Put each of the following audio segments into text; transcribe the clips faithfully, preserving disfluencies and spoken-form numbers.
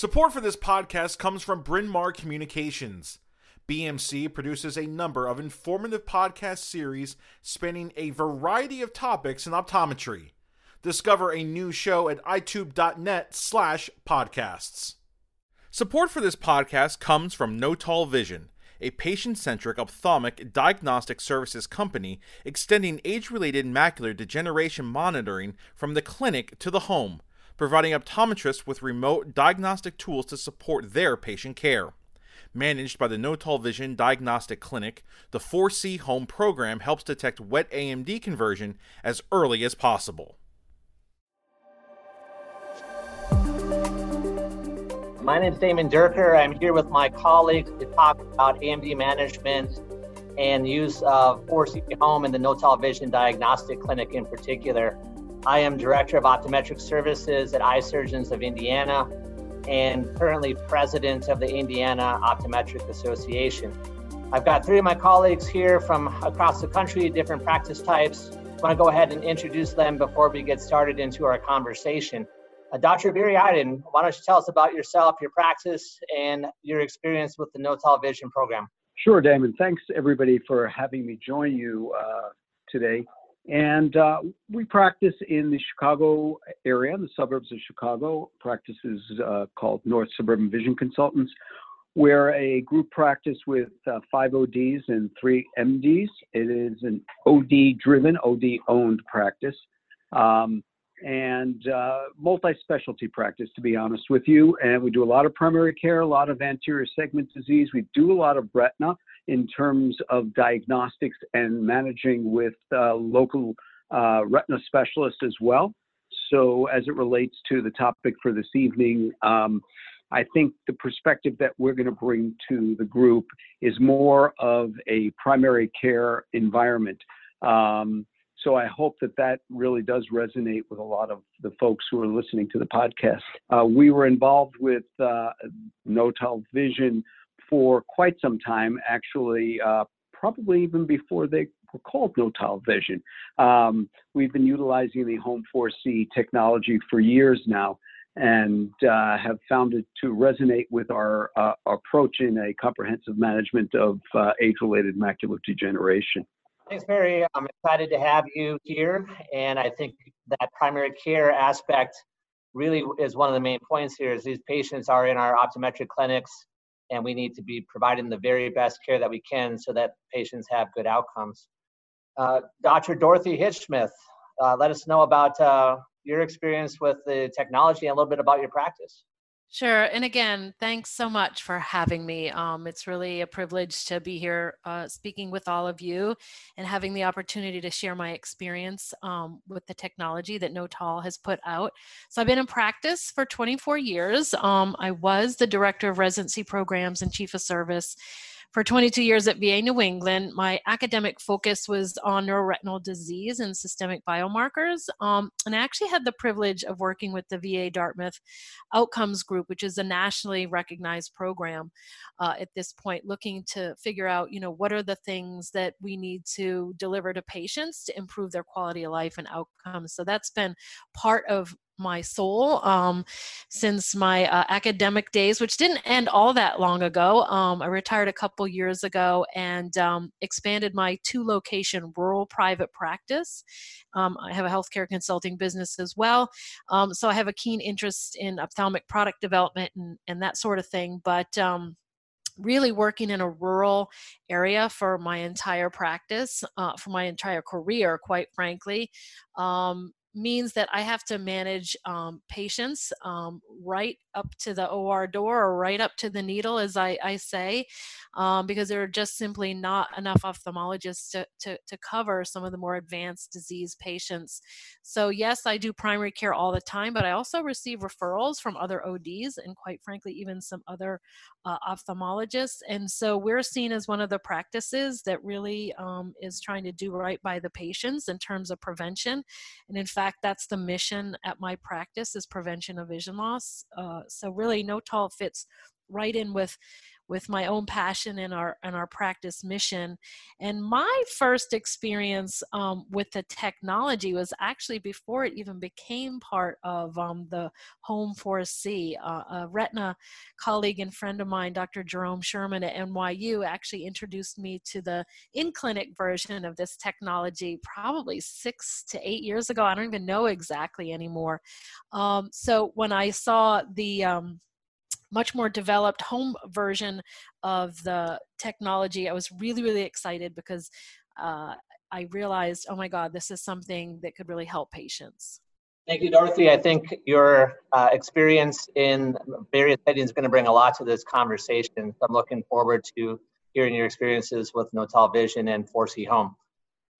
Support for this podcast comes from Bryn Mawr Communications. B M C produces a number of informative podcast series spanning a variety of topics in optometry. Discover a new show at itube dot net slash podcasts. Support for this podcast comes from Notal Vision, a patient-centric ophthalmic diagnostic services company extending age-related macular degeneration monitoring from the clinic to the home, providing optometrists with remote diagnostic tools to support their patient care. Managed by the Notal Vision Diagnostic Clinic, the ForeseeHome program helps detect wet A M D conversion as early as possible. My name is Damon Dierker. I'm here with my colleagues to talk about A M D management and use of ForeseeHome and the Notal Vision Diagnostic Clinic in particular. I am Director of Optometric Services at Eye Surgeons of Indiana and currently President of the Indiana Optometric Association. I've got three of my colleagues here from across the country, different practice types. I want to go ahead and introduce them before we get started into our conversation. Uh, Doctor Barry Eiden, why don't you tell us about yourself, your practice, and your experience with the Notal Vision program? Sure, Damon. Thanks, everybody, for having me join you uh, today. And uh, we practice in the Chicago area, in the suburbs of Chicago. Practice is uh, called North Suburban Vision Consultants. We're a group practice with uh, five O Ds and three M Ds. It is an O D-driven, O D-owned practice. Um, and uh, multi-specialty practice, to be honest with you. And we do a lot of primary care, a lot of anterior segment disease. We do a lot of retina in terms of diagnostics and managing with uh, local uh, retina specialists as well. So as it relates to the topic for this evening, um, I think the perspective that we're going to bring to the group is more of a primary care environment. Um, So I hope that that really does resonate with a lot of the folks who are listening to the podcast. Uh, we were involved with uh, Notal Vision for quite some time, actually, uh, probably even before they were called Notal Vision. Um, we've been utilizing the Home four C technology for years now and uh, have found it to resonate with our uh, approach in a comprehensive management of uh, age-related macular degeneration. Thanks, Mary. I'm excited to have you here, and I think that primary care aspect really is one of the main points here is these patients are in our optometric clinics, and we need to be providing the very best care that we can so that patients have good outcomes. Uh, Doctor Dorothy Hitchmoth, uh, let us know about uh, your experience with the technology and a little bit about your practice. Sure. And again, thanks so much for having me. Um, it's really a privilege to be here uh, speaking with all of you and having the opportunity to share my experience um, with the technology that Notal has put out. So I've been in practice for twenty-four years. Um, I was the Director of Residency Programs and Chief of Service for twenty-two years at V A New England. My academic focus was on neuroretinal disease and systemic biomarkers. Um, and I actually had the privilege of working with the V A Dartmouth Outcomes Group, which is a nationally recognized program uh, at this point, looking to figure out, you know, what are the things that we need to deliver to patients to improve their quality of life and outcomes. So that's been part of my soul um, since my uh, academic days, which didn't end all that long ago. Um, I retired a couple years ago and um, expanded my two location rural private practice. Um, I have a healthcare consulting business as well. Um, so I have a keen interest in ophthalmic product development and, and that sort of thing. But um, really working in a rural area for my entire practice, uh, for my entire career, quite frankly, um, means that I have to manage um, patients um, right up to the O R door or right up to the needle, as I, I say, um, because there are just simply not enough ophthalmologists to, to, to cover some of the more advanced disease patients. So yes, I do primary care all the time, but I also receive referrals from other O Ds and quite frankly, even some other uh, ophthalmologists. And so we're seen as one of the practices that really um, is trying to do right by the patients in terms of prevention. And in fact, that's the mission at my practice is prevention of vision loss. Uh, so really Notal fits right in with with my own passion and our and our practice mission. And my first experience um, with the technology was actually before it even became part of um, the Home ForeSee. Uh, a retina colleague and friend of mine, Doctor Jerome Sherman at N Y U, actually introduced me to the in-clinic version of this technology probably six to eight years ago. I don't even know exactly anymore. Um, so when I saw the um, much more developed home version of the technology, I was really, really excited because uh, I realized, oh my God, this is something that could really help patients. Thank you, Dorothy. I think your uh, experience in various settings is going to bring a lot to this conversation. I'm looking forward to hearing your experiences with Notal Vision and ForeseeHome.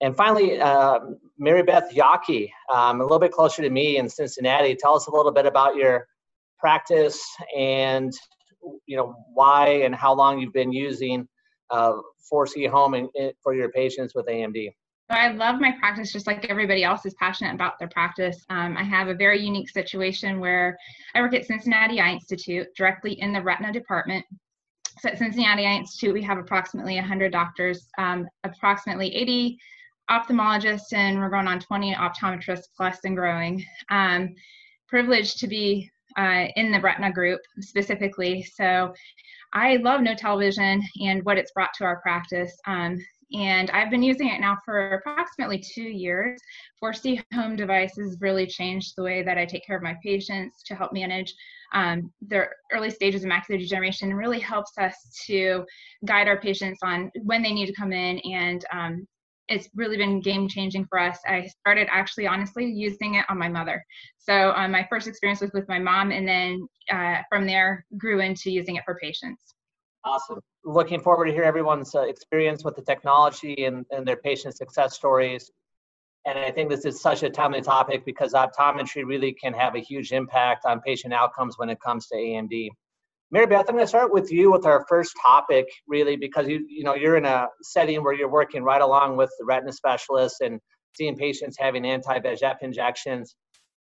And finally, uh, Mary Beth Yackey, um, a little bit closer to me in Cincinnati. Tell us a little bit about your practice and, you know, why and how long you've been using uh, ForeseeHome and, and for your patients with A M D. I love my practice, just like everybody else is passionate about their practice. Um, I have a very unique situation where I work at Cincinnati Eye Institute, directly in the retina department. So at Cincinnati Eye Institute, we have approximately one hundred doctors, um, approximately eighty ophthalmologists, and we're going on twenty optometrists plus and growing. Um, privileged to be uh, in the retina group specifically. So I love Notal Vision and what it's brought to our practice. Um, And I've been using it now for approximately two years. ForeseeHome devices really changed the way that I take care of my patients to help manage um, their early stages of macular degeneration, and really helps us to guide our patients on when they need to come in. And um, it's really been game-changing for us. I started actually, honestly, using it on my mother. So um, my first experience was with my mom, and then uh, from there grew into using it for patients. Awesome. Looking forward to hear everyone's uh, experience with the technology and, and their patient success stories. And I think this is such a timely topic because optometry really can have a huge impact on patient outcomes when it comes to A M D. Mary Beth, I'm going to start with you with our first topic, really, because you, you know, you're in a setting where you're working right along with the retina specialists and seeing patients having anti-V E G F injections.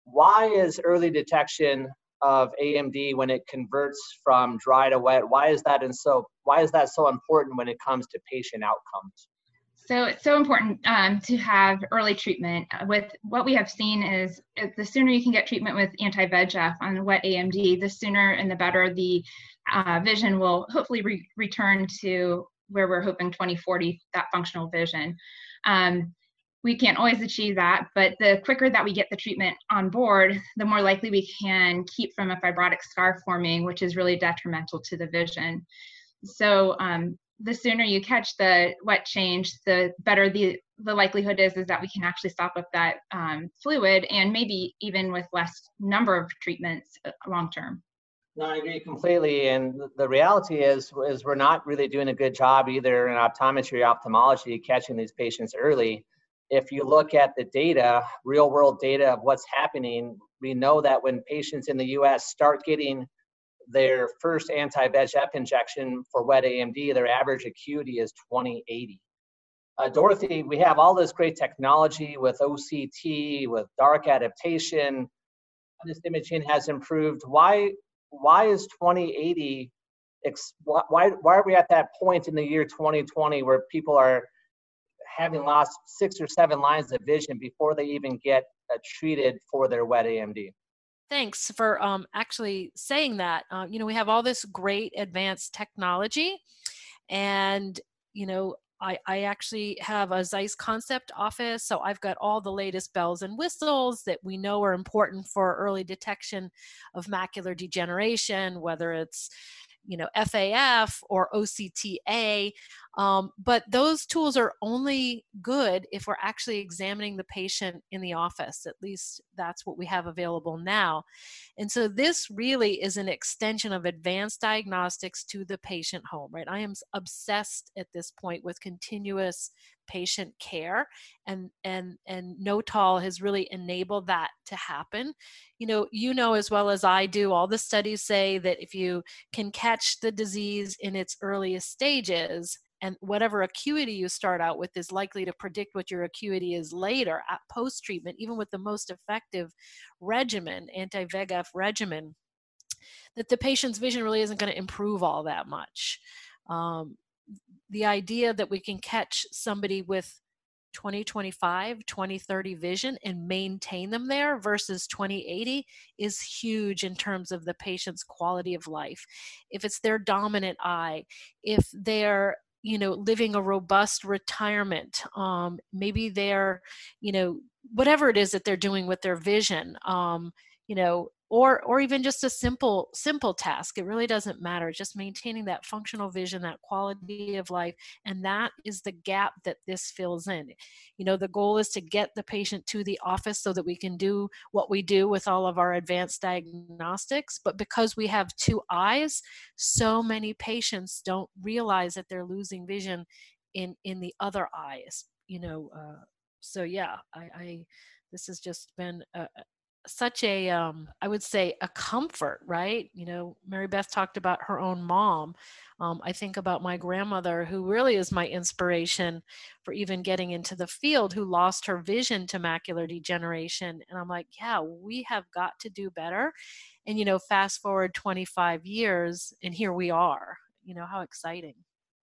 Why is early detection of A M D when it converts from dry to wet? Why is that and so why is that so important when it comes to patient outcomes? So it's so important um, to have early treatment. With what we have seen is the sooner you can get treatment with anti-V E G F on wet A M D, the sooner and the better the uh, vision will hopefully re return to where we're hoping twenty forty, that functional vision. Um, We can't always achieve that, but the quicker that we get the treatment on board, the more likely we can keep from a fibrotic scar forming, which is really detrimental to the vision. So um, the sooner you catch the wet change, the better the, the likelihood is, is that we can actually stop up that um, fluid, and maybe even with less number of treatments long term. No, I agree completely. And the reality is, is we're not really doing a good job either in optometry or ophthalmology catching these patients early. If you look at the data, real world data of what's happening, we know that when patients in the U S start getting their first anti-V E G F injection for wet A M D, their average acuity is twenty eighty. Uh, Dorothy, we have all this great technology with O C T, with dark adaptation. This imaging has improved. Why, why is twenty eighty, why, why are we at that point in the year twenty twenty where people are having lost six or seven lines of vision before they even get uh, treated for their wet A M D? Thanks for um, actually saying that. Uh, you know, we have all this great advanced technology, and, you know, I, I actually have a Zeiss concept office, so I've got all the latest bells and whistles that we know are important for early detection of macular degeneration, whether it's, you know, F A F or O C T A, um, but those tools are only good if we're actually examining the patient in the office. At least that's what we have available now. And so this really is an extension of advanced diagnostics to the patient home, right? I am obsessed at this point with continuous patient care, and and and Notal has really enabled that to happen. You know, you know as well as I do, all the studies say that if you can catch the disease in its earliest stages, and whatever acuity you start out with is likely to predict what your acuity is later at post-treatment, even with the most effective regimen, anti-V E G F regimen. that the patient's vision really isn't going to improve all that much. Um, the idea that we can catch somebody with twenty twenty-five, twenty thirty vision and maintain them there versus twenty eighty is huge in terms of the patient's quality of life. If it's their dominant eye, if they're, you know, living a robust retirement, um, maybe they're, you know, whatever it is that they're doing with their vision, um, you know, or or even just a simple, simple task. It really doesn't matter. It's just maintaining that functional vision, that quality of life. And that is the gap that this fills in. You know, the goal is to get the patient to the office so that we can do what we do with all of our advanced diagnostics. But because we have two eyes, so many patients don't realize that they're losing vision in, in the other eyes, you know. Uh, so yeah, I, I this has just been a, such a, um, I would say a comfort, right? You know, Mary Beth talked about her own mom. Um, I think about my grandmother, who really is my inspiration for even getting into the field, who lost her vision to macular degeneration. And I'm like, yeah, we have got to do better. And, you know, fast forward twenty-five years and here we are, you know, how exciting.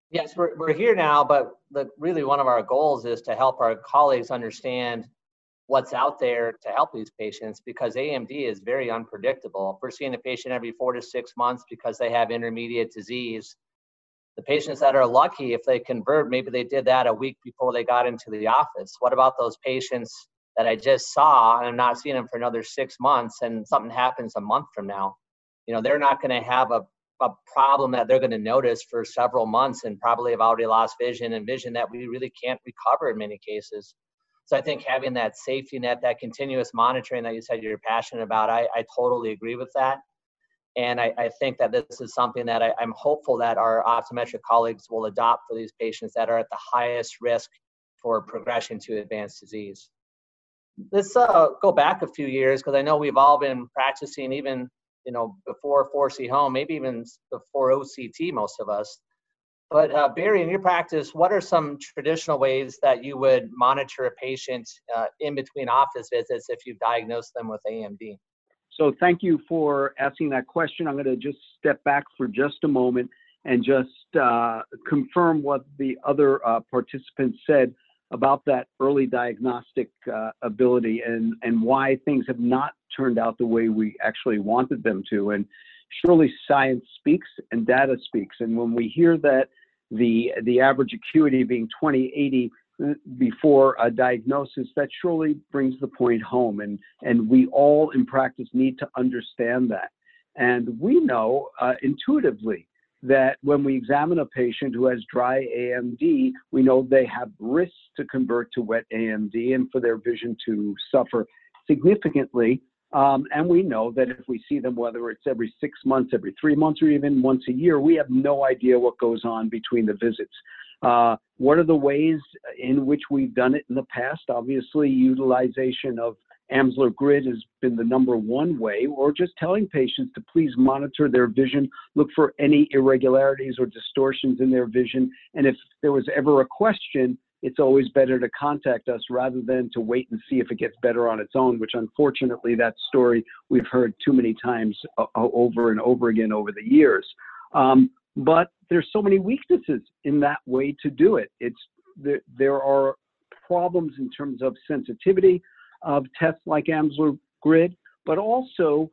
Yes, we're, we're here now, but the, really one of our goals is to help our colleagues understand what's out there to help these patients, because A M D is very unpredictable. If we're seeing a patient every four to six months because they have intermediate disease, the patients that are lucky, if they convert, maybe they did that a week before they got into the office. What about those patients that I just saw and I'm not seeing them for another six months and something happens a month from now? You know, they're not going to have a, a problem that they're going to notice for several months and probably have already lost vision, and vision that we really can't recover in many cases. So I think having that safety net, that continuous monitoring that you said you're passionate about, I, I totally agree with that. And I, I think that this is something that I, I'm hopeful that our optometric colleagues will adopt for these patients that are at the highest risk for progression to advanced disease. Let's uh, go back a few years, because I know we've all been practicing even, you know, before ForeseeHome, maybe even before O C T, most of us. But uh, Barry, in your practice, what are some traditional ways that you would monitor a patient uh, in between office visits if you've diagnosed them with A M D? So thank you for asking that question. I'm going to just step back for just a moment and just uh, confirm what the other uh, participants said about that early diagnostic uh, ability and, and why things have not turned out the way we actually wanted them to. And surely science speaks and data speaks. And when we hear that the the average acuity being twenty eighty before a diagnosis, that surely brings the point home, and and we all in practice need to understand that. And we know uh, intuitively that when we examine a patient who has dry A M D, we know they have risks to convert to wet A M D and for their vision to suffer significantly. Um, and we know that if we see them, whether it's every six months, every three months, or even once a year, we have no idea what goes on between the visits. Uh, what are the ways in which we've done it in the past? Obviously, utilization of Amsler grid has been the number one way, or just telling patients to please monitor their vision, look for any irregularities or distortions in their vision. And if there was ever a question, it's always better to contact us rather than to wait and see if it gets better on its own, which unfortunately that story we've heard too many times uh, over and over again over the years. Um, but there's so many weaknesses in that way to do it. It's there, there are problems in terms of sensitivity of tests like Amsler grid, but also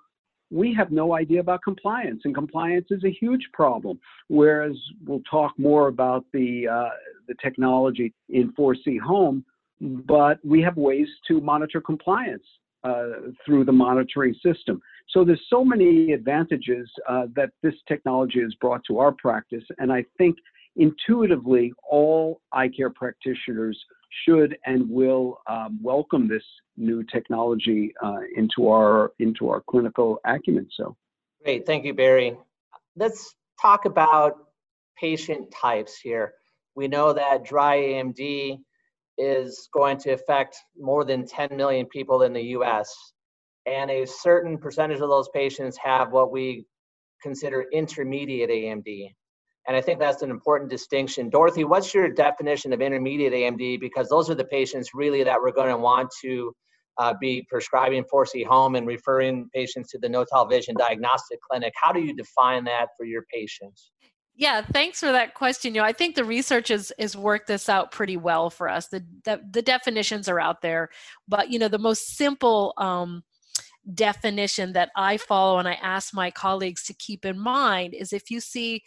we have no idea about compliance, and compliance is a huge problem, whereas we'll talk more about the uh, the technology in ForeseeHome, but we have ways to monitor compliance uh, through the monitoring system. So there's so many advantages uh, that this technology has brought to our practice, and I think intuitively all eye care practitioners should and will um, welcome this new technology uh, into our into our clinical acumen. So, great, thank you, Barry. Let's talk about patient types here. We know that dry A M D is going to affect more than ten million people in the U S, and a certain percentage of those patients have what we consider intermediate A M D. And I think that's an important distinction. Dorothy, what's your definition of intermediate A M D? Because those are the patients really that we're going to want to uh, be prescribing ForeseeHome and referring patients to the Notal Vision Diagnostic Clinic. How do you define that for your patients? Yeah, thanks for that question. You know, I think the research has is, is worked this out pretty well for us. The, the, the definitions are out there, but you know, the most simple um, definition that I follow and I ask my colleagues to keep in mind is if you see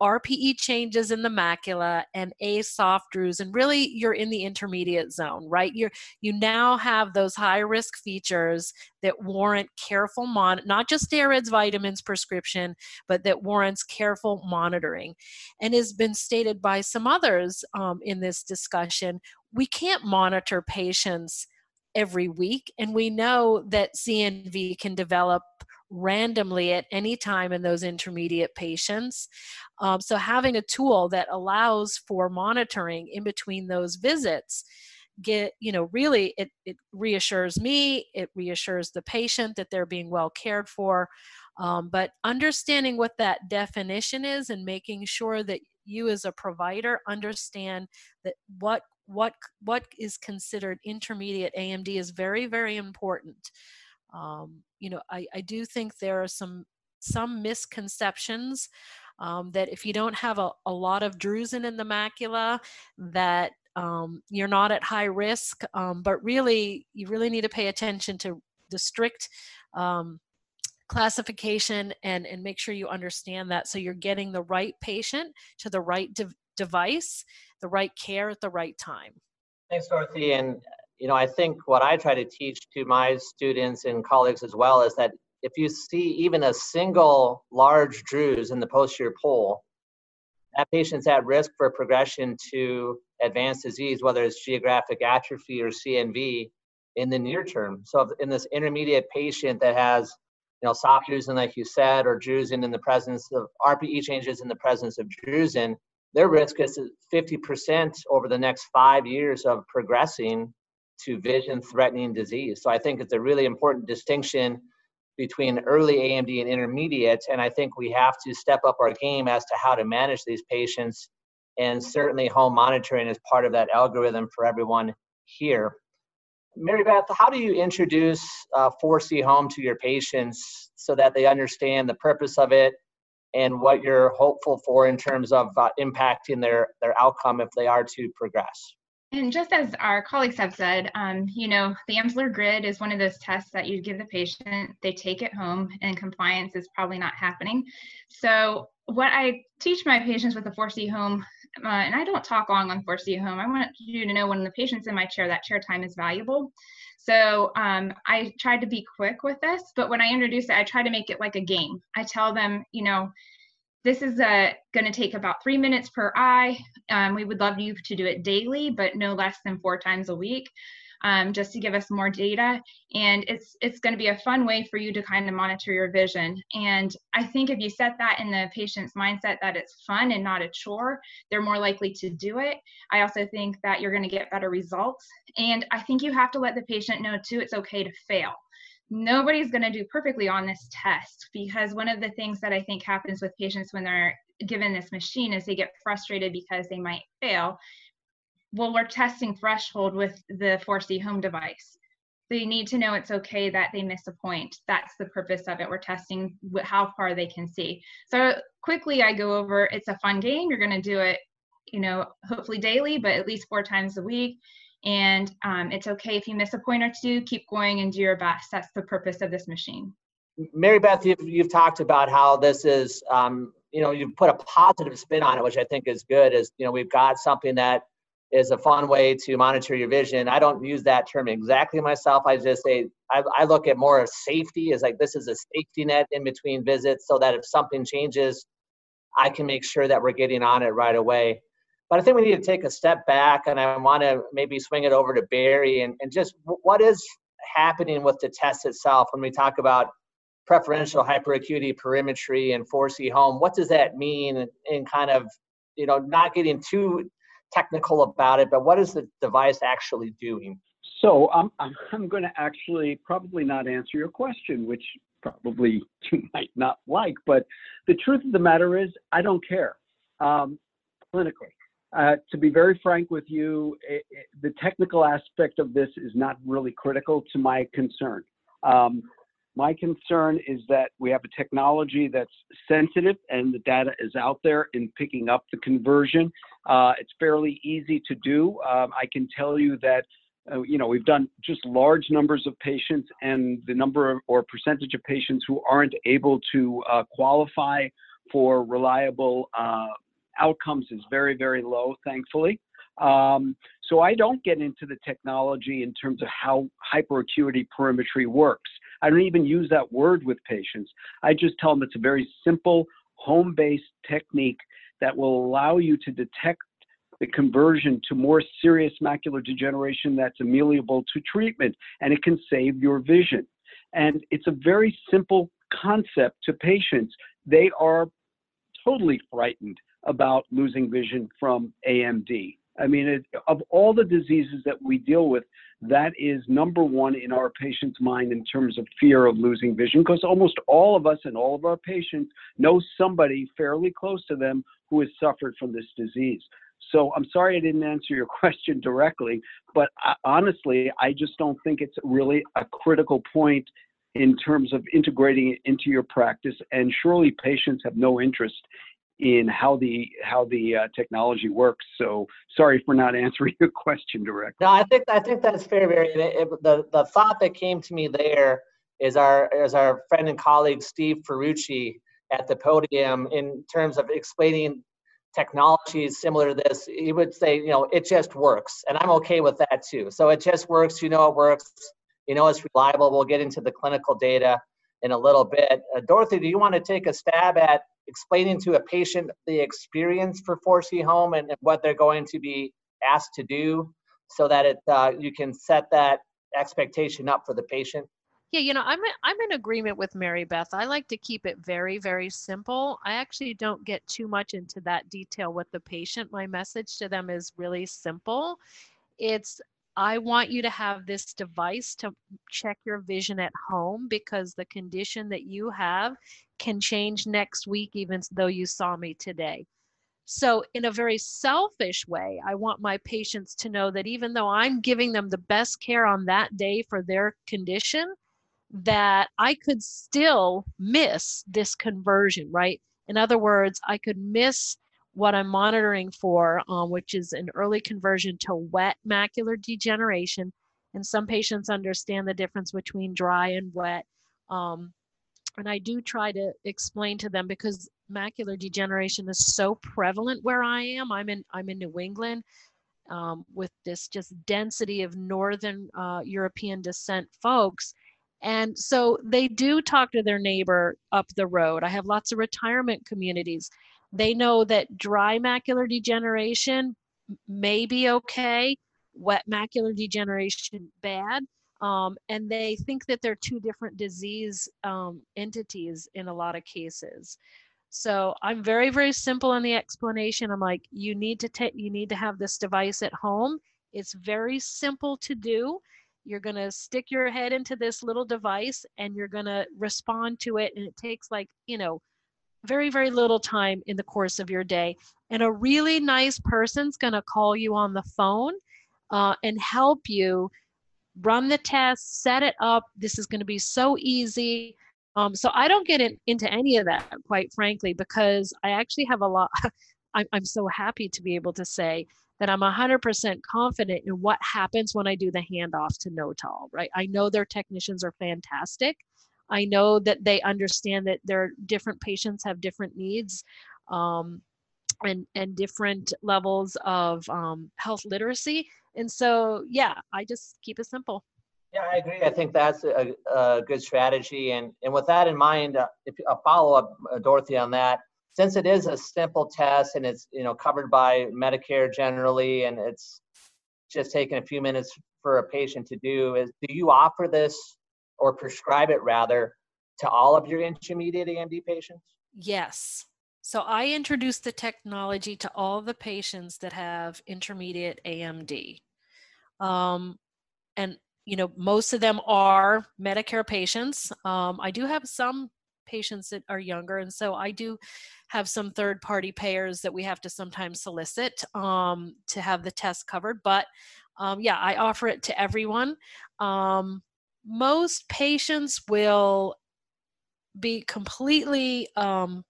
R P E changes in the macula and A S O F drusen, and really you're in the intermediate zone, right? You're, you now have those high risk features that warrant careful, mon- not just AREDS vitamins prescription, but that warrants careful monitoring. And has been stated by some others um, in this discussion, we can't monitor patients every week. And we know that C N V can develop randomly at any time in those intermediate patients. Um, so having a tool that allows for monitoring in between those visits, get, you know, really it, it reassures me, it reassures the patient that they're being well cared for. Um, but understanding what that definition is and making sure that you as a provider understand that what What what is considered intermediate A M D is very, very important. Um, you know, I, I do think there are some some misconceptions um, that if you don't have a, a lot of drusen in the macula, that um, you're not at high risk. Um, but really, you really need to pay attention to the strict um, classification and and make sure you understand that so you're getting the right patient to the right de- device. The right care at the right time. Thanks, Dorothy. And you know, I think what I try to teach to my students and colleagues as well is that if you see even a single large drusen in the posterior pole, that patient's at risk for progression to advanced disease, whether it's geographic atrophy or C N V, in the near term. So, in this intermediate patient that has, you know, soft drusen, like you said, or drusen in the presence of R P E changes in the presence of drusen, their risk is fifty percent over the next five years of progressing to vision-threatening disease. So I think it's a really important distinction between early A M D and intermediate, and I think we have to step up our game as to how to manage these patients, and certainly home monitoring is part of that algorithm for everyone here. Mary Beth, how do you introduce uh, ForeseeHome to your patients so that they understand the purpose of it, and what you're hopeful for in terms of uh, impacting their, their outcome if they are to progress? And just as our colleagues have said, um, you know, the Amsler grid is one of those tests that you give the patient, they take it home, and compliance is probably not happening. So what I teach my patients with the ForeseeHome, uh, and I don't talk long on ForeseeHome, I want you to know when the patient's in my chair, that chair time is valuable. So um, I tried to be quick with this, but when I introduce it, I try to make it like a game. I tell them, you know, this is uh, going to take about three minutes per eye. Um, we would love you to do it daily, but no less than four times a week, um, just to give us more data. And it's it's going to be a fun way for you to kind of monitor your vision. And I think if you set that in the patient's mindset that it's fun and not a chore, they're more likely to do it. I also think that you're going to get better results. And I think you have to let the patient know too, it's okay to fail. Nobody's going to do perfectly on this test, because one of the things that I think happens with patients when they're given this machine is they get frustrated because they might fail. Well, we're testing threshold with the ForeseeHome device. They need to know it's okay that they miss a point. That's the purpose of it. We're testing how far they can see. So quickly I go over, it's a fun game. You're going to do it, you know, hopefully daily, but at least four times a week. And um, it's okay if you miss a point or two, keep going and do your best. That's the purpose of this machine. Mary Beth, you've, you've talked about how this is, um, you know, you've put a positive spin on it, which I think is good, is, you know, we've got something that is a fun way to monitor your vision. I don't use that term exactly myself. I just say, I, I look at more of safety as like, this is a safety net in between visits so that if something changes, I can make sure that we're getting on it right away. But I think we need to take a step back, and I want to maybe swing it over to Barry and, and just what is happening with the test itself when we talk about preferential hyperacuity perimetry and ForeseeHome. What does that mean in kind of, you know, not getting too technical about it, but what is the device actually doing? So um, I'm, I'm going to actually probably not answer your question, which probably you might not like, but the truth of the matter is I don't care um, clinically. Uh, to be very frank with you, it, it, the technical aspect of this is not really critical to my concern. Um, my concern is that we have a technology that's sensitive and the data is out there in picking up the conversion. Uh, it's fairly easy to do. Um, I can tell you that Uh, you know, we've done just large numbers of patients, and the number of, or percentage of patients who aren't able to uh, qualify for reliable uh, outcomes is very, very low, thankfully. Um, so I don't get into the technology in terms of how hyperacuity perimetry works. I don't even use that word with patients. I just tell them it's a very simple home-based technique that will allow you to detect the conversion to more serious macular degeneration that's amenable to treatment, and it can save your vision. And it's a very simple concept to patients. They are totally frightened about losing vision from A M D. I mean, it, of all the diseases that we deal with, that is number one in our patient's mind in terms of fear of losing vision, because almost all of us and all of our patients know somebody fairly close to them who has suffered from this disease. So I'm sorry I didn't answer your question directly, but I, honestly, I just don't think it's really a critical point in terms of integrating it into your practice. And surely patients have no interest in how the how the uh, technology works. So sorry for not answering your question directly. No, I think I think that's fair, Barry. The the thought that came to me there is our is our friend and colleague Steve Ferrucci at the podium in terms of explaining technologies similar to this. He would say, you know, it just works. And I'm okay with that too. So it just works, you know it works, you know it's reliable. We'll get into the clinical data in a little bit. Uh, Dorothy, do you want to take a stab at explaining to a patient the experience for ForeseeHome and what they're going to be asked to do so that it uh, you can set that expectation up for the patient? Yeah, you know, I'm, I'm in agreement with Mary Beth. I like to keep it very, very simple. I actually don't get too much into that detail with the patient. My message to them is really simple. It's, I want you to have this device to check your vision at home, because the condition that you have can change next week, even though you saw me today. So in a very selfish way, I want my patients to know that even though I'm giving them the best care on that day for their condition, that I could still miss this conversion, right? In other words, I could miss what I'm monitoring for, um, which is an early conversion to wet macular degeneration. And some patients understand the difference between dry and wet. Um, and I do try to explain to them, because macular degeneration is so prevalent where I am. I'm in, I'm in New England, um, with this just density of Northern uh, European descent folks. And so they do talk to their neighbor up the road. I have lots of retirement communities. They know that dry macular degeneration may be okay, wet macular degeneration bad, um, and they think that they're two different disease um, entities in a lot of cases. So I'm very, very simple in the explanation. I'm like, you need to take, you need to have this device at home. It's very simple to do. You're going to stick your head into this little device and you're going to respond to it. And it takes like, you know, very, very little time in the course of your day. And a really nice person's going to call you on the phone uh, and help you run the test, set it up. This is going to be so easy. Um, so I don't get in, into any of that, quite frankly, because I actually have a lot. I'm, I'm so happy to be able to say that I'm one hundred percent confident in what happens when I do the handoff to Notal, right? I know their technicians are fantastic. I know that they understand that their different patients have different needs um, and, and different levels of um, health literacy. And so, yeah, I just keep it simple. Yeah, I agree. I think that's a, a good strategy. And, and with that in mind, uh, if, a follow-up, uh, Dorothy, on that. Since it is a simple test and it's, you know, covered by Medicare generally, and it's just taking a few minutes for a patient to do, is do you offer this or prescribe it rather to all of your intermediate A M D patients? Yes. So I introduce the technology to all the patients that have intermediate A M D. Um, and, you know, most of them are Medicare patients. Um, I do have some patients that are younger. And so I do have some third-party payers that we have to sometimes solicit um, to have the test covered. But um, yeah, I offer it to everyone. Um, most patients will be completely um,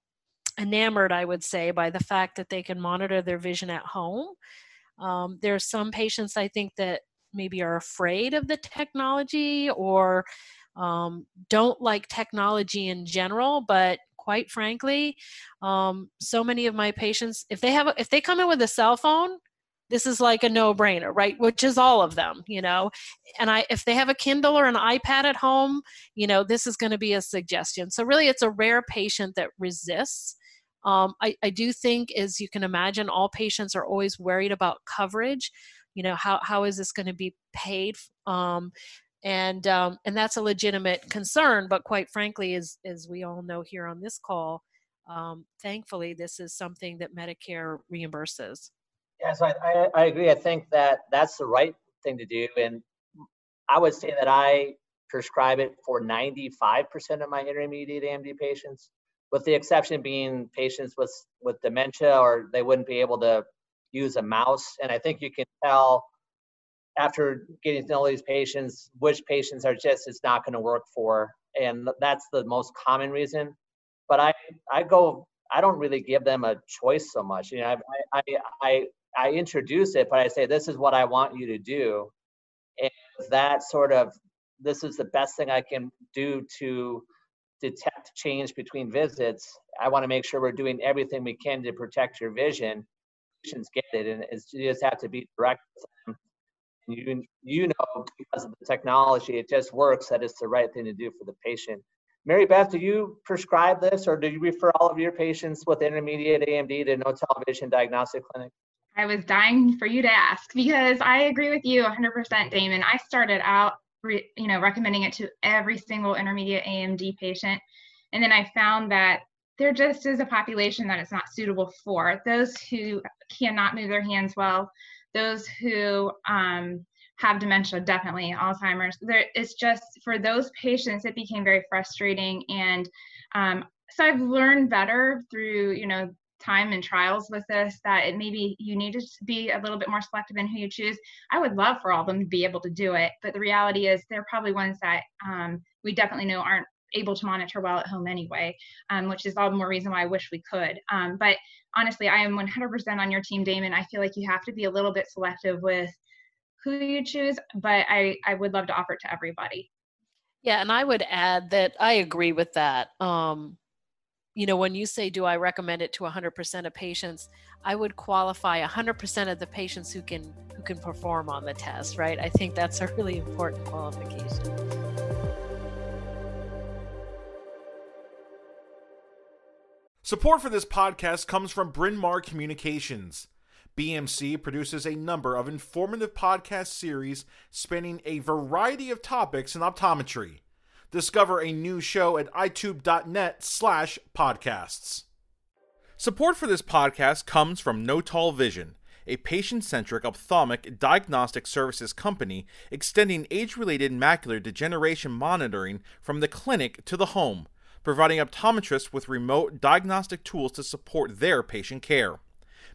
enamored, I would say, by the fact that they can monitor their vision at home. Um, there are some patients, I think, that maybe are afraid of the technology or um, don't like technology in general, but quite frankly, um, so many of my patients, if they have, a, if they come in with a cell phone, this is like a no-brainer, right? Which is all of them, you know. And I, if they have a Kindle or an iPad at home, you know, this is going to be a suggestion. So really, it's a rare patient that resists. Um, I, I do think, as you can imagine, all patients are always worried about coverage. You know, how how is this going to be paid? Um, and um, and that's a legitimate concern. But quite frankly, as as we all know here on this call, um, thankfully, this is something that Medicare reimburses. Yes, I, I, I agree. I think that that's the right thing to do. And I would say that I prescribe it for ninety-five percent of my intermediate A M D patients, with the exception being patients with, with dementia, or they wouldn't be able to use a mouse. And I think you can tell after getting to know these patients, which patients are just, it's not going to work for. And that's the most common reason. But I, I go, I don't really give them a choice so much. You know, I, I, I I introduce it, but I say, this is what I want you to do. And that sort of, this is the best thing I can do to detect change between visits. I want to make sure we're doing everything we can to protect your vision. Patients get it, and it's, you just have to be direct with them. You, you know, because of the technology, it just works, that it's the right thing to do for the patient. Mary Beth, do you prescribe this, or do you refer all of your patients with intermediate A M D to Notal Vision Diagnostic Clinic? I was dying for you to ask, because I agree with you one hundred percent, Damon. I started out, re, you know, recommending it to every single intermediate A M D patient, and then I found that there just is a population that it's not suitable for. Those who cannot move their hands well, those who um, have dementia, definitely Alzheimer's. There, it's just for those patients, it became very frustrating, and um, so I've learned better through, you know, time and trials with this, that it maybe you need to be a little bit more selective in who you choose. I would love for all of them to be able to do it, but the reality is there are probably ones that um, we definitely know aren't able to monitor well at home anyway, um, which is all the more reason why I wish we could. Um, but honestly, I am one hundred percent on your team, Damon. I feel like you have to be a little bit selective with who you choose, but I, I would love to offer it to everybody. Yeah, and I would add that I agree with that. Um... You know, when you say, do I recommend it to one hundred percent of patients, I would qualify one hundred percent of the patients who can who can perform on the test, right? I think that's a really important qualification. Support for this podcast comes from Bryn Mawr Communications. B M C produces a number of informative podcast series spanning a variety of topics in optometry. Discover a new show at itube.net slash podcasts. Support for this podcast comes from Notal Vision, a patient-centric ophthalmic diagnostic services company extending age-related macular degeneration monitoring from the clinic to the home, providing optometrists with remote diagnostic tools to support their patient care.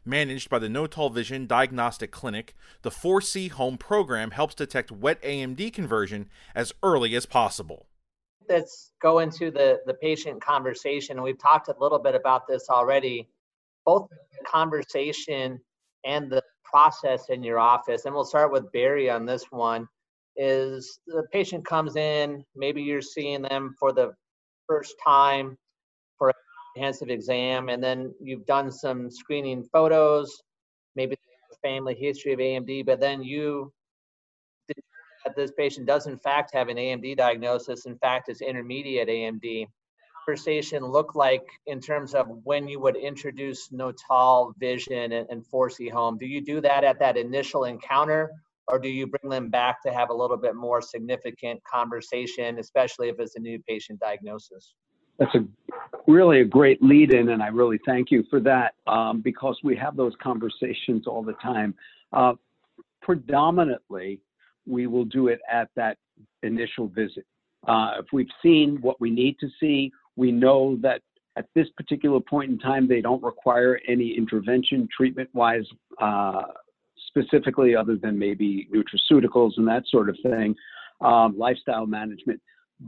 Managed by the Notal Vision Diagnostic Clinic, the ForeseeHome program helps detect wet A M D conversion as early as possible. Let's go into the, the patient conversation. We've talked a little bit about this already, both the conversation and the process in your office. And we'll start with Barry on this one. Is the patient comes in, maybe you're seeing them for the first time for a comprehensive exam, and then you've done some screening photos, maybe they have a family history of A M D, but then you that this patient does in fact have an A M D diagnosis, in fact is intermediate A M D. Conversation look like in terms of when you would introduce Notal Vision and, and ForeseeHome. Do you do that at that initial encounter, or do you bring them back to have a little bit more significant conversation, especially if it's a new patient diagnosis? That's a really a great lead in, and I really thank you for that um, because we have those conversations all the time. Uh, predominantly, we will do it at that initial visit. Uh, if we've seen what we need to see, We know that at this particular point in time, they don't require any intervention treatment-wise, uh, specifically, other than maybe nutraceuticals and that sort of thing, um, lifestyle management.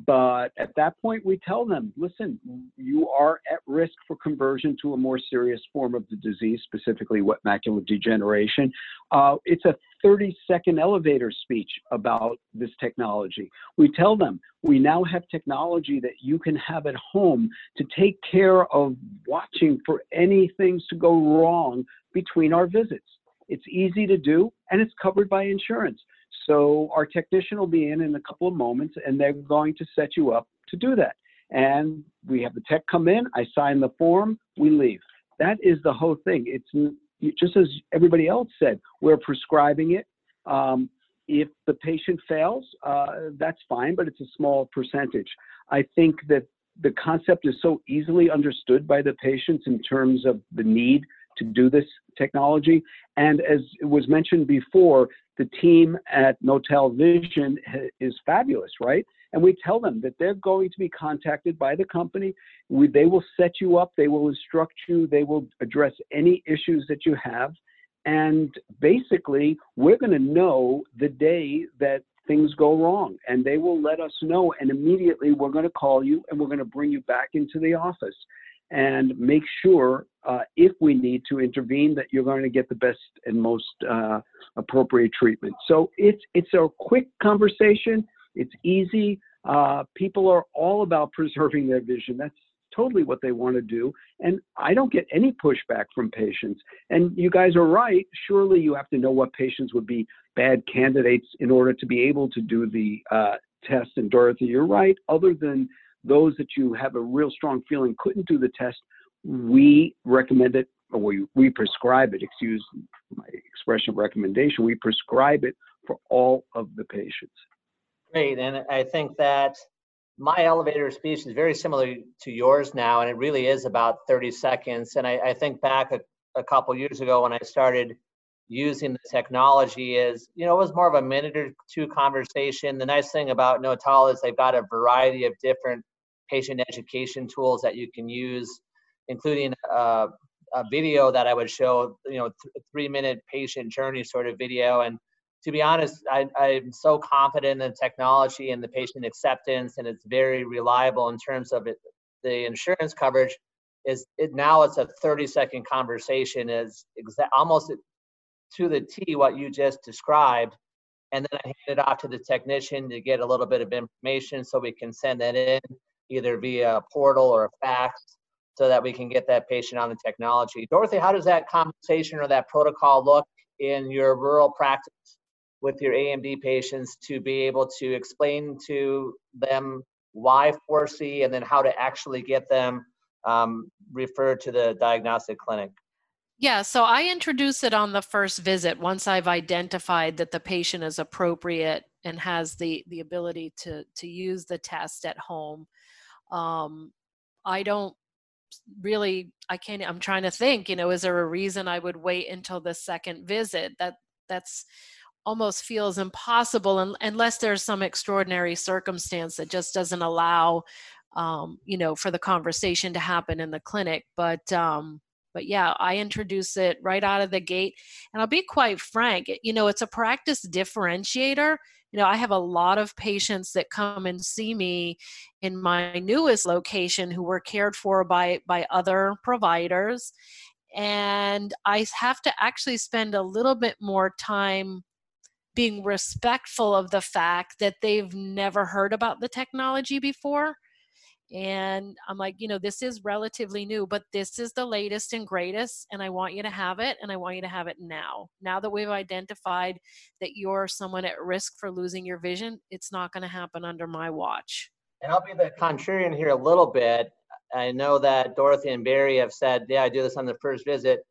But at that point, we tell them, listen, you are at risk for conversion to a more serious form of the disease, specifically wet macular degeneration. Uh, it's a thirty second elevator speech about this technology. We tell them, we now have technology that you can have at home to take care of watching for any things to go wrong between our visits. It's easy to do, and it's covered by insurance. So our technician will be in in a couple of moments, and they're going to set you up to do that. And we have the tech come in, I sign the form, we leave. That is the whole thing. It's just as everybody else said, we're prescribing it. Um, if the patient fails, uh, that's fine, but it's a small percentage. I think that the concept is so easily understood by the patients in terms of the need to do this technology. And as it was mentioned before, the team at Notal Vision is fabulous, right? And we tell them that they're going to be contacted by the company. We, they will set you up. They will instruct you. They will address any issues that you have. And basically, we're going to know the day that things go wrong, and they will let us know. And immediately, we're going to call you, and we're going to bring you back into the office and make sure uh, if we need to intervene that you're going to get the best and most uh, appropriate treatment. So it's, it's a quick conversation. It's easy. Uh, people are all about preserving their vision. That's totally what they want to do. And I don't get any pushback from patients. And you guys are right. Surely you have to know what patients would be bad candidates in order to be able to do the uh, test. And Dorothy, you're right. Other than those that you have a real strong feeling couldn't do the test, we recommend it, or we, we prescribe it, excuse my expression of recommendation, we prescribe it for all of the patients. Great, and I think that my elevator speech is very similar to yours now, and it really is about thirty seconds. And I, I think back a, a couple years ago when I started using the technology is, you know, it was more of a minute or two conversation. The nice thing about Notal is they've got a variety of different patient education tools that you can use, including a, a video that I would show, you know, th three minute patient journey sort of video. And to be honest, I, I'm so confident in the technology and the patient acceptance, and it's very reliable in terms of it, the insurance coverage is it now it's a thirty second conversation is exact almost to the T what you just described, and then I hand it off to the technician to get a little bit of information so we can send that in either via a portal or a fax so that we can get that patient on the technology. Dorothy, how does that conversation or that protocol look in your rural practice with your A M D patients to be able to explain to them why ForeSee and then how to actually get them um, referred to the diagnostic clinic? Yeah, so I introduce it on the first visit once I've identified that the patient is appropriate and has the, the ability to, to use the test at home. Um, I don't really, I can't, I'm trying to think, you know, is there a reason I would wait until the second visit? That that's almost feels impossible un, unless there's some extraordinary circumstance that just doesn't allow, um, you know, for the conversation to happen in the clinic. But, um, But yeah, I introduce it right out of the gate. And I'll be quite frank, you know, it's a practice differentiator. You know, I have a lot of patients that come and see me in my newest location who were cared for by, by other providers. And I have to actually spend a little bit more time being respectful of the fact that they've never heard about the technology before. And I'm like, you know, this is relatively new, but this is the latest and greatest, and I want you to have it, and I want you to have it now. Now that we've identified that you're someone at risk for losing your vision, it's not going to happen under my watch. And I'll be the contrarian here a little bit. I know that Dorothy and Barry have said, yeah, I do this on the first visit.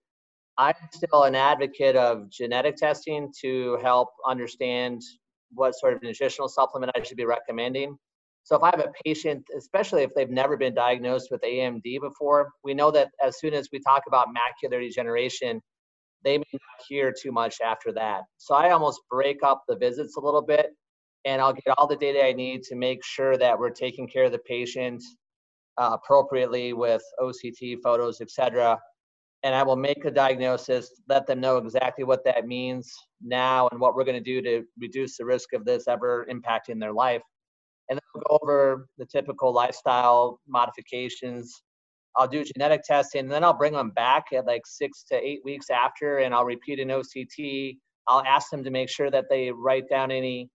I'm still an advocate of genetic testing to help understand what sort of nutritional supplement I should be recommending. So if I have a patient, especially if they've never been diagnosed with A M D before, we know that as soon as we talk about macular degeneration, they may not hear too much after that. So I almost break up the visits a little bit, and I'll get all the data I need to make sure that we're taking care of the patient uh, appropriately with O C T photos, et cetera. And I will make the diagnosis, let them know exactly what that means now and what we're going to do to reduce the risk of this ever impacting their life. And then we'll go over the typical lifestyle modifications. I'll do genetic testing, and then I'll bring them back at like six to eight weeks after, and I'll repeat an O C T. I'll ask them to make sure that they write down any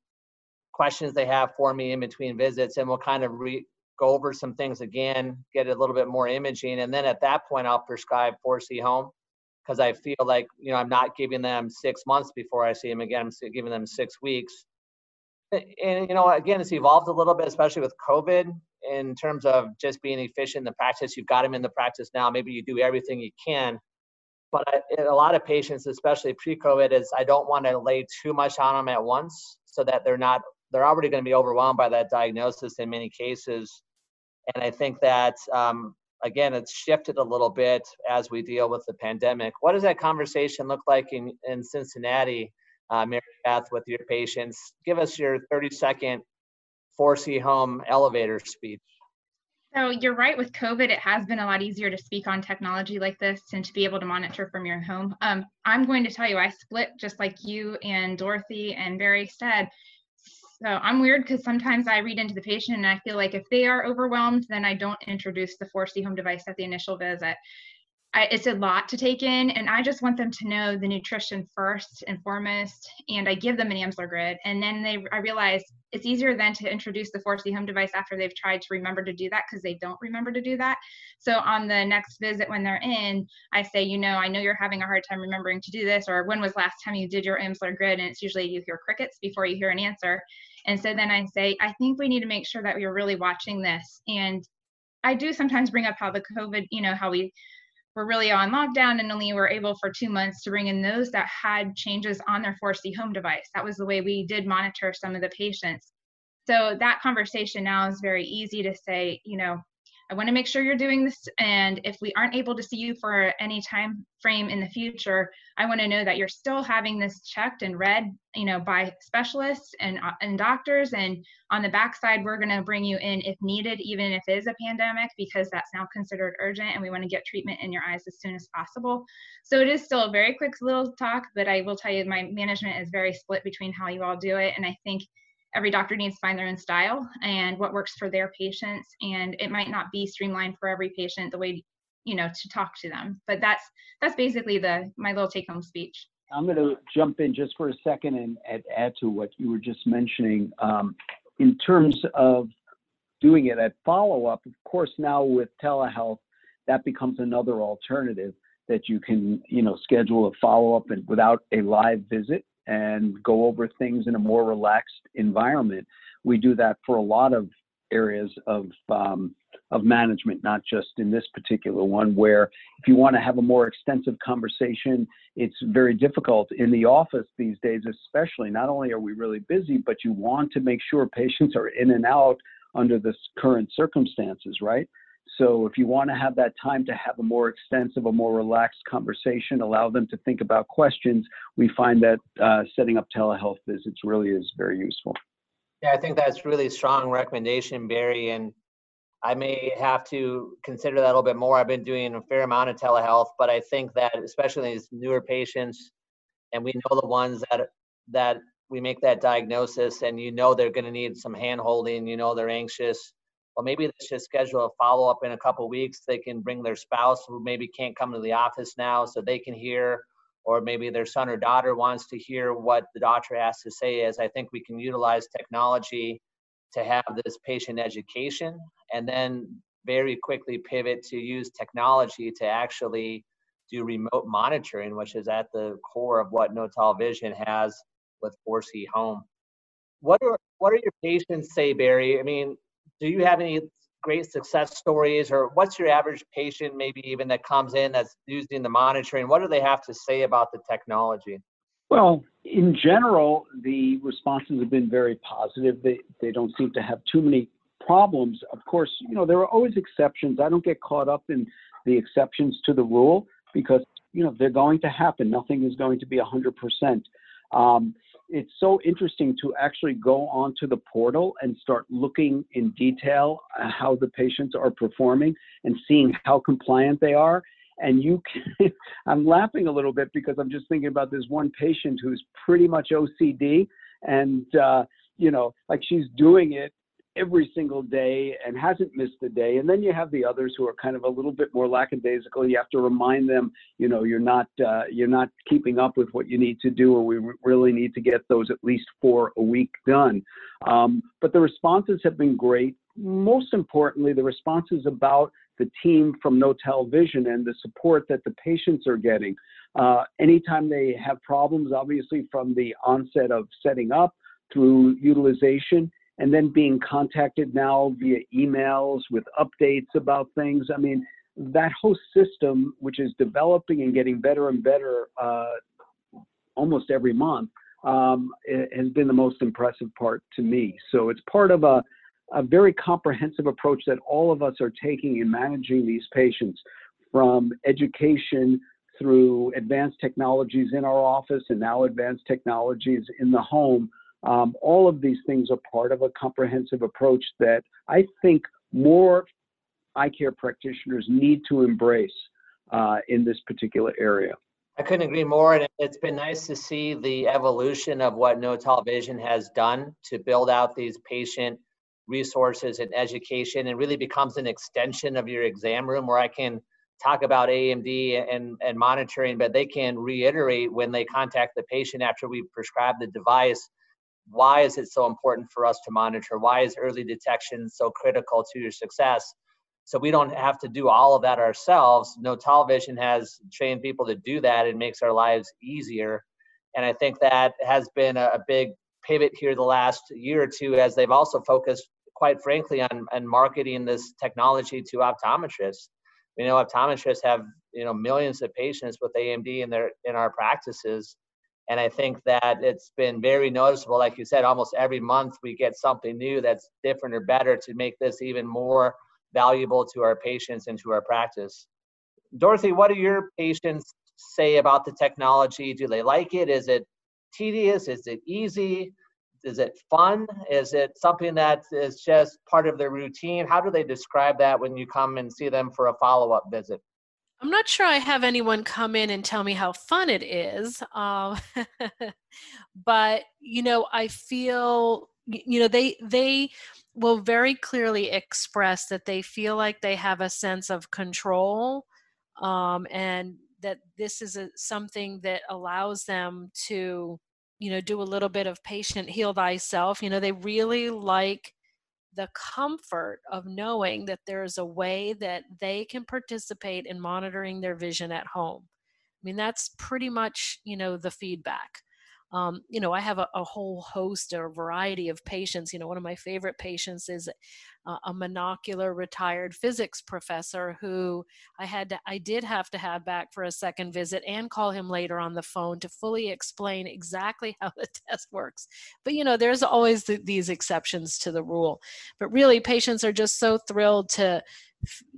questions they have for me in between visits, and we'll kind of re go over some things again, get a little bit more imaging, and then at that point I'll prescribe ForeseeHome, because I feel like, you know, I'm not giving them six months before I see them again. I'm giving them six weeks. And, you know, again, it's evolved a little bit, especially with COVID, in terms of just being efficient in the practice. You've got them in the practice now. Maybe you do everything you can. But I, a lot of patients, especially pre-COVID, is I don't want to lay too much on them at once, so that they're not, they're already going to be overwhelmed by that diagnosis in many cases. And I think that, um, again, it's shifted a little bit as we deal with the pandemic. What does that conversation look like in, in Cincinnati, uh, Mary Beth, with your patients? Give us your thirty second ForeseeHome elevator speech. So you're right, with COVID, it has been a lot easier to speak on technology like this and to be able to monitor from your home. Um, I'm going to tell you, I split just like you and Dorothy and Barry said. So I'm weird, because sometimes I read into the patient and I feel like if they are overwhelmed, then I don't introduce the ForeseeHome device at the initial visit. I, it's a lot to take in, and I just want them to know the nutrition first and foremost, and I give them an Amsler grid, and then they, I realize it's easier then to introduce the ForeseeHome device after they've tried to remember to do that, because they don't remember to do that. So on the next visit when they're in, I say, you know, I know you're having a hard time remembering to do this, or when was last time you did your Amsler grid? And it's usually you hear crickets before you hear an answer. And so then I say, I think we need to make sure that we're really watching this. And I do sometimes bring up how the COVID, you know, how we were really on lockdown and only were able for two months to bring in those that had changes on their ForeseeHome device. That was the way we did monitor some of the patients. So that conversation now is very easy to say, you know, I want to make sure you're doing this, and if we aren't able to see you for any time frame in the future, I want to know that you're still having this checked and read, you know, by specialists and, and doctors, and on the backside, we're going to bring you in if needed, even if it is a pandemic, because that's now considered urgent, and we want to get treatment in your eyes as soon as possible. So it is still a very quick little talk, but I will tell you, my management is very split between how you all do it, and I think every doctor needs to find their own style and what works for their patients. And it might not be streamlined for every patient the way, you know, to talk to them. But that's that's basically the my little take home speech. I'm going to jump in just for a second and add, add to what you were just mentioning. Um, in terms of doing it at follow up, of course, now with telehealth, that becomes another alternative, that you can, you know, schedule a follow up and without a live visit, and go over things in a more relaxed environment. We do that for a lot of areas of, um, of management, not just in this particular one, where if you want to have a more extensive conversation, it's very difficult in the office these days, especially. Not only are we really busy, but you want to make sure patients are in and out under the current circumstances, right? So if you want to have that time to have a more extensive, a more relaxed conversation, allow them to think about questions, we find that uh, setting up telehealth visits really is very useful. Yeah, I think that's really strong recommendation, Barry, and I may have to consider that a little bit more. I've been doing a fair amount of telehealth, but I think that especially these newer patients, and we know the ones that, that we make that diagnosis and you know they're going to need some hand-holding, you know they're anxious. Well, maybe they should schedule a follow-up in a couple weeks. They can bring their spouse, who maybe can't come to the office now, so they can hear, or maybe their son or daughter wants to hear what the doctor has to say. Is I think we can utilize technology to have this patient education, and then very quickly pivot to use technology to actually do remote monitoring, which is at the core of what Notal Vision has with ForeseeHome. What are, what are your patients say, Barry? I mean, do you have any great success stories, or what's your average patient, maybe even that comes in that's using the monitoring? What do they have to say about the technology? Well, in general, the responses have been very positive. They, they don't seem to have too many problems. Of course, you know, there are always exceptions. I don't get caught up in the exceptions to the rule, because, you know, they're going to happen. Nothing is going to be one hundred percent. Um, it's so interesting to actually go onto the portal and start looking in detail how the patients are performing and seeing how compliant they are. And you can, I'm laughing a little bit because I'm just thinking about this one patient who's pretty much O C D and, uh, you know, like she's doing it every single day and hasn't missed a day. And then you have the others who are kind of a little bit more lackadaisical. You have to remind them, you know, you're not uh, you're not keeping up with what you need to do, and we really need to get those at least four a week done. Um, but the responses have been great. Most importantly, the responses about the team from Notal Vision and the support that the patients are getting. Uh, anytime they have problems, obviously from the onset of setting up through utilization, and then being contacted now via emails with updates about things. I mean, that whole system, which is developing and getting better and better uh, almost every month, um, has been the most impressive part to me. So it's part of a, a very comprehensive approach that all of us are taking in managing these patients, from education through advanced technologies in our office and now advanced technologies in the home. Um, all of these things are part of a comprehensive approach that I think more eye care practitioners need to embrace uh, in this particular area. I couldn't agree more, and it's been nice to see the evolution of what Notal Vision has done to build out these patient resources and education. It really becomes an extension of your exam room where I can talk about A M D and, and monitoring, but they can reiterate when they contact the patient after we've prescribed the device. Why is it so important for us to monitor? Why is early detection so critical to your success? So we don't have to do all of that ourselves. Notal Vision has trained people to do that. It makes our lives easier. And I think that has been a big pivot here the last year or two, as they've also focused, quite frankly, on, on marketing this technology to optometrists. We know optometrists have, you know, millions of patients with A M D in their in our practices. And I think that it's been very noticeable. Like you said, almost every month we get something new that's different or better to make this even more valuable to our patients and to our practice. Dorothy, what do your patients say about the technology? Do they like it? Is it tedious? Is it easy? Is it fun? Is it something that is just part of their routine? How do they describe that when you come and see them for a follow-up visit? I'm not sure I have anyone come in and tell me how fun it is, um, but, you know, I feel, you know, they, they will very clearly express that they feel like they have a sense of control, um, and that this is a, something that allows them to, you know, do a little bit of patient heal thyself. You know, they really like the comfort of knowing that there is a way that they can participate in monitoring their vision at home. I mean, that's pretty much, you know, the feedback. Um, you know, I have a, a whole host or variety of patients. You know, one of my favorite patients is a, a monocular retired physics professor who I had to, I did have to have back for a second visit and call him later on the phone to fully explain exactly how the test works. But, you know, there's always the, these exceptions to the rule. But really, patients are just so thrilled to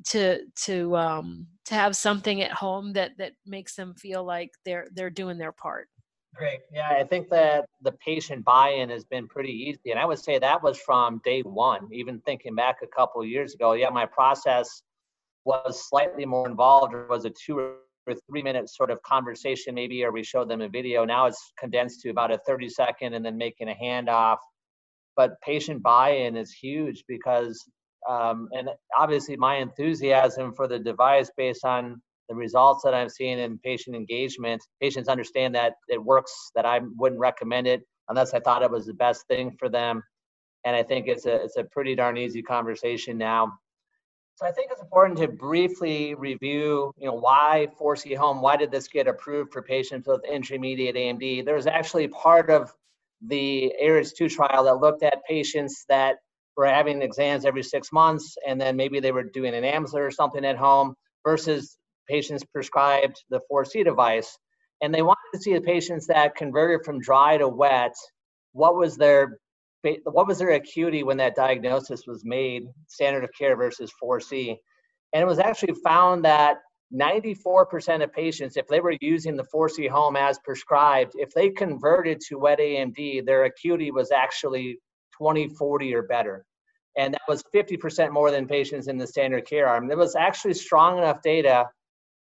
to to um, to have something at home that that makes them feel like they're they're doing their part. Great. Yeah, I think that the patient buy-in has been pretty easy. And I would say that was from day one, even thinking back a couple of years ago. Yeah, my process was slightly more involved. It was a two or three minute sort of conversation maybe, or we showed them a video. Now it's condensed to about a thirty second and then making a handoff. But patient buy-in is huge because, um, and obviously my enthusiasm for the device based on the results that I'm seeing in patient engagement, patients understand that it works, that I wouldn't recommend it unless I thought it was the best thing for them. And I think it's a, it's a pretty darn easy conversation now. So I think it's important to briefly review, you know, why ForeseeHome, why did this get approved for patients with intermediate A M D? There was actually part of the AREDS two trial that looked at patients that were having exams every six months, and then maybe they were doing an Amsler or something at home versus patients prescribed the ForeSee device, and they wanted to see the patients that converted from dry to wet. What was their what was their acuity when that diagnosis was made? Standard of care versus ForeSee, and it was actually found that ninety-four percent of patients, if they were using the ForeseeHome as prescribed, if they converted to wet A M D, their acuity was actually twenty forty or better. And that was fifty percent more than patients in the standard care arm. There was actually strong enough data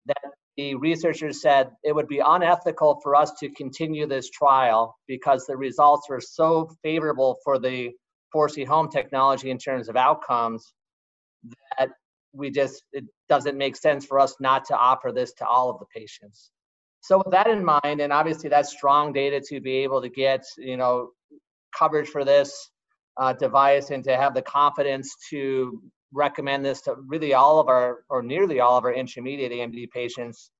that the researchers said it would be unethical for us to continue this trial because the results were so favorable for the ForeseeHome technology in terms of outcomes that we just, it doesn't make sense for us not to offer this to all of the patients. So with that in mind, and obviously that's strong data to be able to get, you know, coverage for this uh, device and to have the confidence to recommend this to really all of our, or nearly all of our intermediate A M D patients.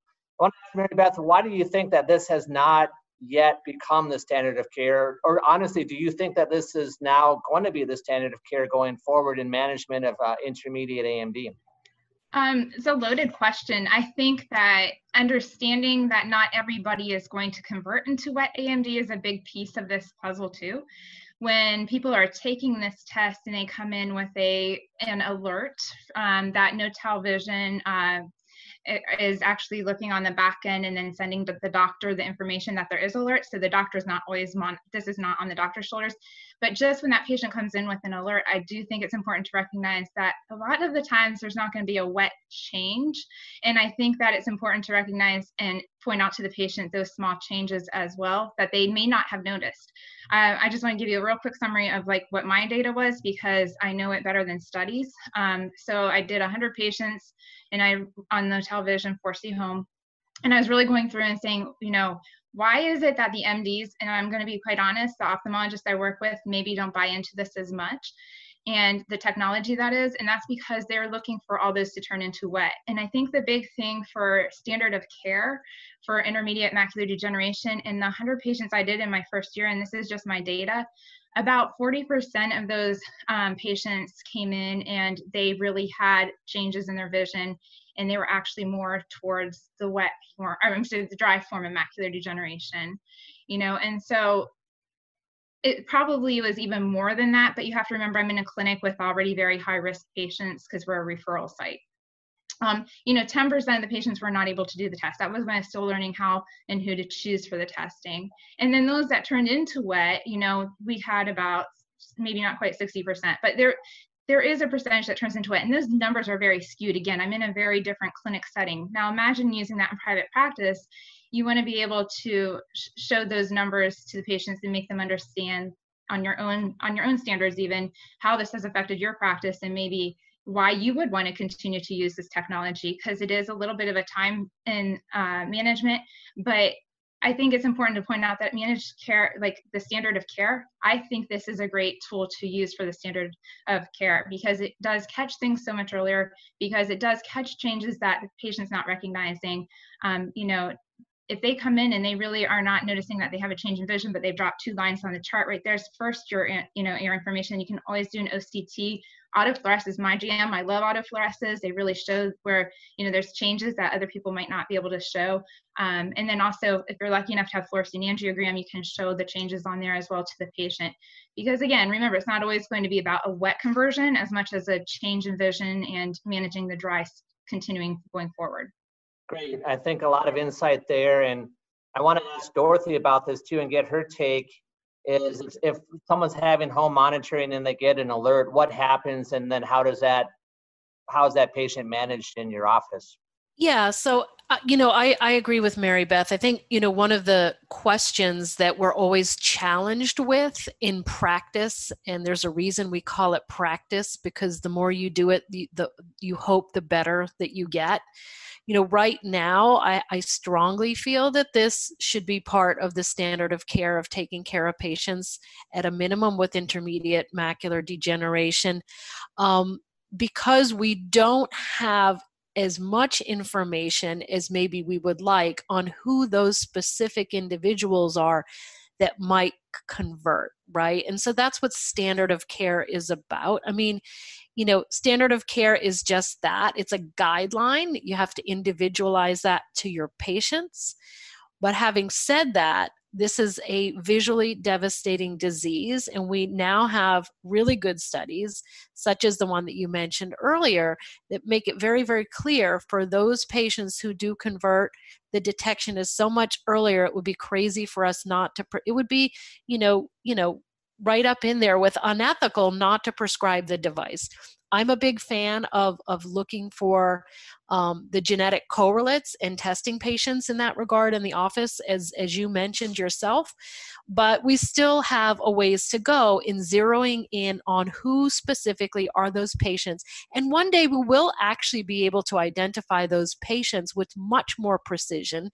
I want to ask Mary Beth, why do you think that this has not yet become the standard of care? Or honestly, do you think that this is now going to be the standard of care going forward in management of uh, intermediate A M D? Um, it's a loaded question. I think that understanding that not everybody is going to convert into wet A M D is a big piece of this puzzle too. When people are taking this test and they come in with a an alert um, that Notal Vision uh, is actually looking on the back end and then sending to the doctor the information that there is alert. So the doctor is not always, mon this is not on the doctor's shoulders. But just when that patient comes in with an alert, I do think it's important to recognize that a lot of the times there's not going to be a wet change. And I think that it's important to recognize and point out to the patient those small changes as well that they may not have noticed. Uh, I just want to give you a real quick summary of like what my data was because I know it better than studies. Um, so I did one hundred patients and I on the television ForeseeHome, and I was really going through and saying, you know, why is it that the M Ds, and I'm going to be quite honest, the ophthalmologists I work with maybe don't buy into this as much, and the technology that is, and that's because they're looking for all those to turn into wet. And I think the big thing for standard of care for intermediate macular degeneration in the one hundred patients I did in my first year, and this is just my data, about forty percent of those um, patients came in and they really had changes in their vision, and they were actually more towards the wet form, or I'm sorry, the dry form of macular degeneration, you know, and so it probably was even more than that, but you have to remember I'm in a clinic with already very high risk patients because we're a referral site. Um, you know, ten percent of the patients were not able to do the test. That was when I was still learning how and who to choose for the testing. And then those that turned into wet, you know, we had about maybe not quite sixty percent, but there, there is a percentage that turns into wet. And those numbers are very skewed. Again, I'm in a very different clinic setting. Now imagine using that in private practice. You want to be able to sh show those numbers to the patients and make them understand on your own, on your own standards, even how this has affected your practice and maybe why you would want to continue to use this technology, because it is a little bit of a time in uh, management. But I think it's important to point out that managed care, like the standard of care, I think this is a great tool to use for the standard of care because it does catch things so much earlier, because it does catch changes that the patient's not recognizing. Um, you know, if they come in and they really are not noticing that they have a change in vision, but they've dropped two lines on the chart right there's first your, you know, your information. You can always do an O C T. Autofluorescence is my jam. I love autofluorescence. They really show where, you know, there's changes that other people might not be able to show. Um, and then also, if you're lucky enough to have fluorescein angiogram, you can show the changes on there as well to the patient. Because again, remember, it's not always going to be about a wet conversion as much as a change in vision and managing the dry continuing going forward. Great. I think a lot of insight there. And I want to ask Dorothy about this too and get her take. Is if someone's having home monitoring and they get an alert, what happens, and then how does that, how is that patient managed in your office? Yeah, so uh, you know, I I agree with Mary Beth. I think, you know, one of the questions that we're always challenged with in practice, and there's a reason we call it practice, because the more you do it, the, the you hope the better that you get. You know, right now, I, I strongly feel that this should be part of the standard of care of taking care of patients at a minimum with intermediate macular degeneration, um, because we don't have as much information as maybe we would like on who those specific individuals are that might convert, right? And so that's what standard of care is about. I mean, you know, standard of care is just that. It's a guideline. You have to individualize that to your patients. But having said that, this is a visually devastating disease, and we now have really good studies, such as the one that you mentioned earlier, that make it very, very clear for those patients who do convert, the detection is so much earlier, it would be crazy for us not to, pre- it would be, you know, you know, right up in there with unethical not to prescribe the device. I'm a big fan of, of looking for um, the genetic correlates and testing patients in that regard in the office, as, as you mentioned yourself. But we still have a ways to go in zeroing in on who specifically are those patients. And one day we will actually be able to identify those patients with much more precision.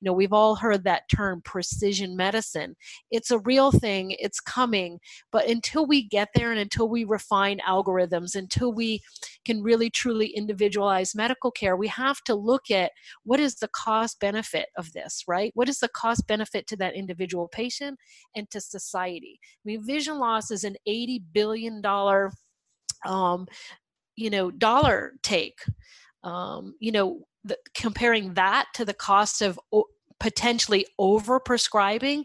You know, we've all heard that term, precision medicine. It's a real thing. It's coming. But until we get there and until we refine algorithms, until we can really truly individualize medical care, we have to look at what is the cost benefit of this, right? What is the cost benefit to that individual patient and to society? I mean, vision loss is an eighty billion dollars um, you know, dollar take. Um, you know, the, comparing that to the cost of o- potentially over-prescribing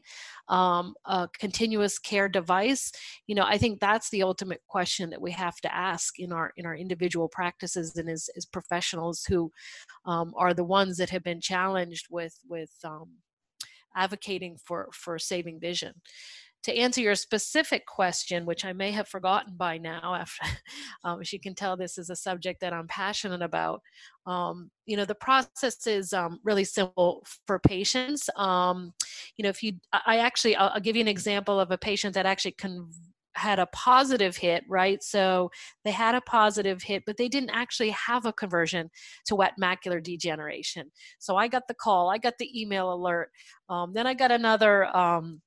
um, a continuous care device, you know, I think that's the ultimate question that we have to ask in our in our individual practices and as, as professionals who um, are the ones that have been challenged with with um, advocating for for saving vision. To answer your specific question, which I may have forgotten by now, after, um, as you can tell, this is a subject that I'm passionate about. Um, you know, the process is um, really simple for patients. Um, you know, if you, I actually, I'll, I'll give you an example of a patient that actually con- had a positive hit, right? So they had a positive hit, but they didn't actually have a conversion to wet macular degeneration. So I got the call, I got the email alert. Um, then I got another, um,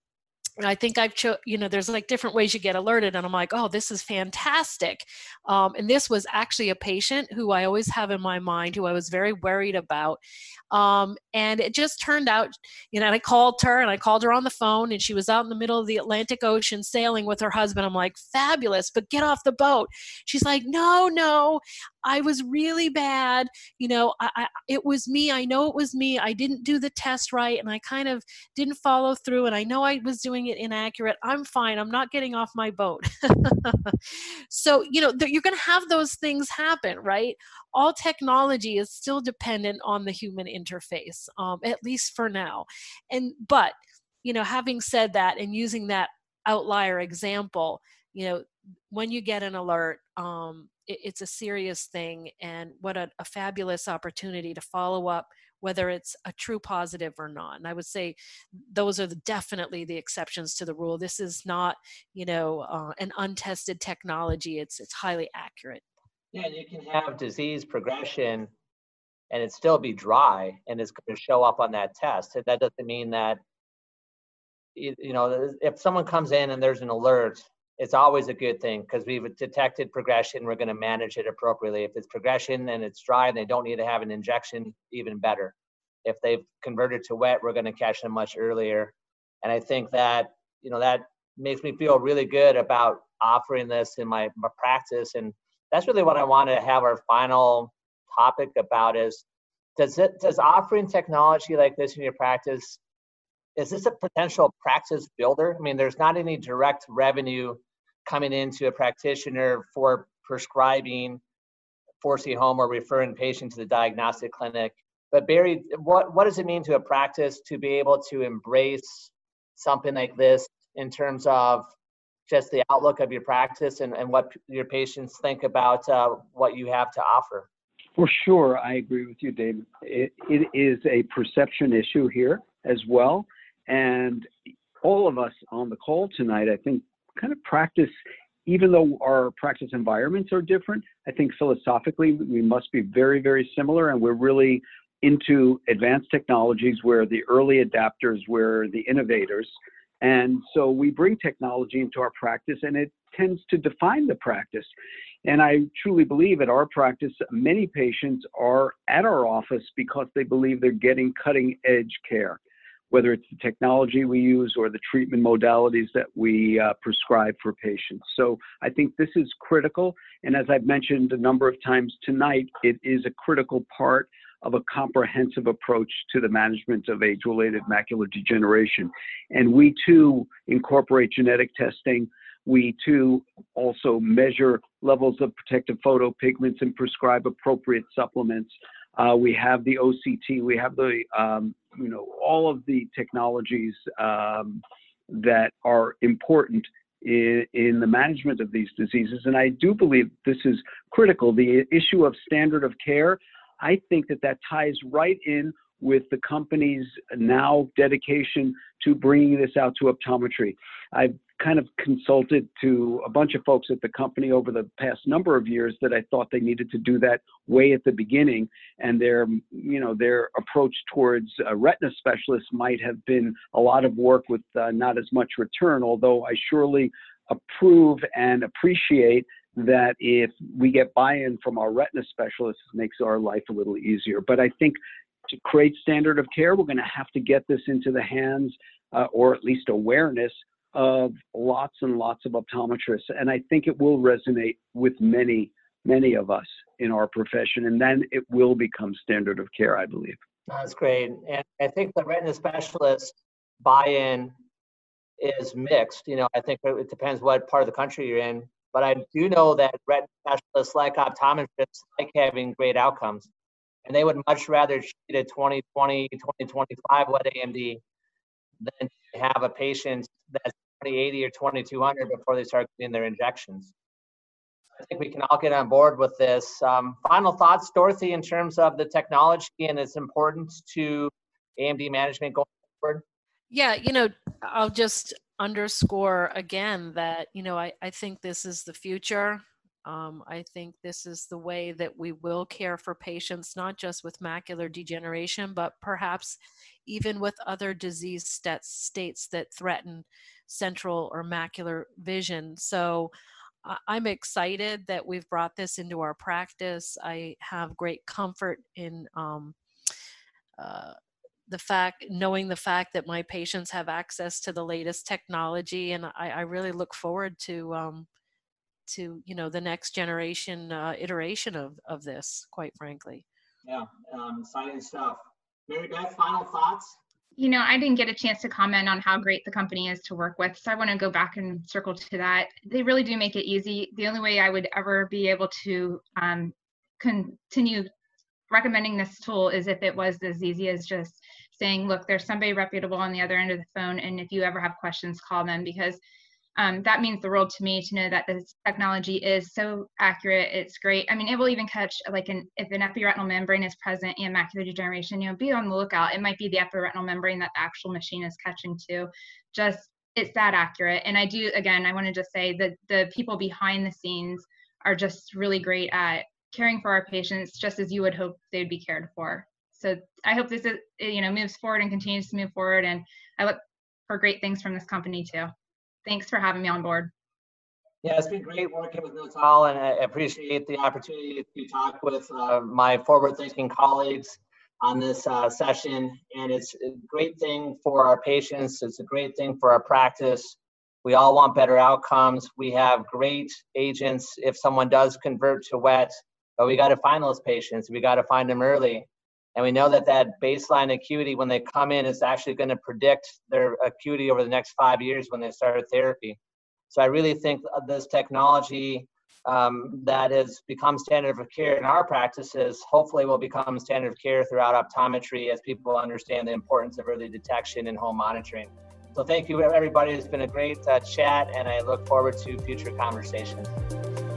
I think I've, cho- you know, there's like different ways you get alerted, and I'm like, oh, this is fantastic. Um, and this was actually a patient who I always have in my mind, who I was very worried about. Um, and it just turned out, you know, and I called her and I called her on the phone, and she was out in the middle of the Atlantic Ocean sailing with her husband. I'm like, fabulous, but get off the boat. She's like, no, no, I was really bad. You know, I, I, it was me. I know it was me. I didn't do the test right, and I kind of didn't follow through, and I know I was doing it inaccurate. I'm fine. I'm not getting off my boat. So, you know, th- you're going to have those things happen, right? All technology is still dependent on the human interface, um, at least for now. And, but, you know, having said that and using that outlier example, you know, when you get an alert, um, it, it's a serious thing, and what a, a fabulous opportunity to follow up, whether it's a true positive or not. And I would say those are the, definitely the exceptions to the rule. This is not, you know, uh, an untested technology. It's it's highly accurate. Yeah, and you can have disease progression and it still be dry, and it's going to show up on that test. That doesn't mean that, you, you know, if someone comes in and there's an alert, it's always a good thing, because we've detected progression. We're going to manage it appropriately. If it's progression and it's dry and they don't need to have an injection, even better. If they've converted to wet, we're going to catch them much earlier. And I think that, you know, that makes me feel really good about offering this in my, my practice. And that's really what I want to have our final topic about is, does it, does offering technology like this in your practice, is this a potential practice builder? I mean, there's not any direct revenue coming into a practitioner for prescribing ForeseeHome or referring patient to the diagnostic clinic. But Barry, what, what does it mean to a practice to be able to embrace something like this in terms of just the outlook of your practice and, and what your patients think about uh, what you have to offer? For sure, I agree with you, David. It, it is a perception issue here as well. And all of us on the call tonight, I think, kind of practice, even though our practice environments are different, I think philosophically we must be very, very similar, and we're really into advanced technologies where the early adapters, where the innovators. And so we bring technology into our practice, and it tends to define the practice. And I truly believe at our practice, many patients are at our office because they believe they're getting cutting edge care, whether it's the technology we use or the treatment modalities that we uh, prescribe for patients. So I think this is critical. And as I've mentioned a number of times tonight, it is a critical part of a comprehensive approach to the management of age-related macular degeneration. And we too incorporate genetic testing. We too also measure levels of protective photopigments and prescribe appropriate supplements. Uh, we have the O C T, we have the, um, you know, all of the technologies um, that are important in, in the management of these diseases. And I do believe this is critical. The issue of standard of care, I think that that ties right in with the company's now dedication to bringing this out to optometry. I've kind of consulted to a bunch of folks at the company over the past number of years that I thought they needed to do that way at the beginning, and their, you know, their approach towards uh, retina specialists might have been a lot of work with uh, not as much return, although I surely approve and appreciate that if we get buy-in from our retina specialists, it makes our life a little easier. But I think to create standard of care, we're going to have to get this into the hands uh, or at least awareness of lots and lots of optometrists. And I think it will resonate with many, many of us in our profession. And then it will become standard of care, I believe. That's great. And I think the retina specialist buy-in is mixed. You know, I think it depends what part of the country you're in. But I do know that retina specialists, like optometrists, like having great outcomes. And they would much rather treat a twenty twenty, twenty twenty-five wet A M D than have a patient that's twenty eighty or twenty two hundred before they start getting their injections. I think we can all get on board with this. Um, final thoughts, Dorothy, in terms of the technology and its importance to A M D management going forward? Yeah, you know, I'll just underscore again that, you know, I, I think this is the future. Um, I think this is the way that we will care for patients, not just with macular degeneration, but perhaps even with other disease states that threaten central or macular vision. So uh, I'm excited that we've brought this into our practice. I have great comfort in um, uh, the fact, knowing the fact that my patients have access to the latest technology, and I, I really look forward to um, to, you know, the next generation uh, iteration of, of this, quite frankly. Yeah, um, exciting stuff. Mary Beth, final thoughts? You know, I didn't get a chance to comment on how great the company is to work with, so I want to go back and circle to that. They really do make it easy. The only way I would ever be able to um, continue recommending this tool is if it was as easy as just saying, look, there's somebody reputable on the other end of the phone, and if you ever have questions, call them, because Um, that means the world to me to know that this technology is so accurate. It's great. I mean, it will even catch, like, an, if an epiretinal membrane is present in macular degeneration, you know, be on the lookout. It might be the epiretinal membrane that the actual machine is catching too. Just, it's that accurate. And I do, again, I want to just say that the people behind the scenes are just really great at caring for our patients, just as you would hope they'd be cared for. So I hope this is, you know, moves forward and continues to move forward. And I look for great things from this company too. Thanks for having me on board. Yeah, it's been great working with Notal, and I appreciate the opportunity to talk with uh, my forward-thinking colleagues on this uh, session. And it's a great thing for our patients. It's a great thing for our practice. We all want better outcomes. We have great agents. If someone does convert to wet, but we got to find those patients. We got to find them early. And we know that that baseline acuity when they come in is actually going to predict their acuity over the next five years when they start therapy. So I really think this technology um, that has become standard of care in our practices hopefully will become standard of care throughout optometry as people understand the importance of early detection and home monitoring. So thank you, everybody. It's been a great uh, chat, and I look forward to future conversations.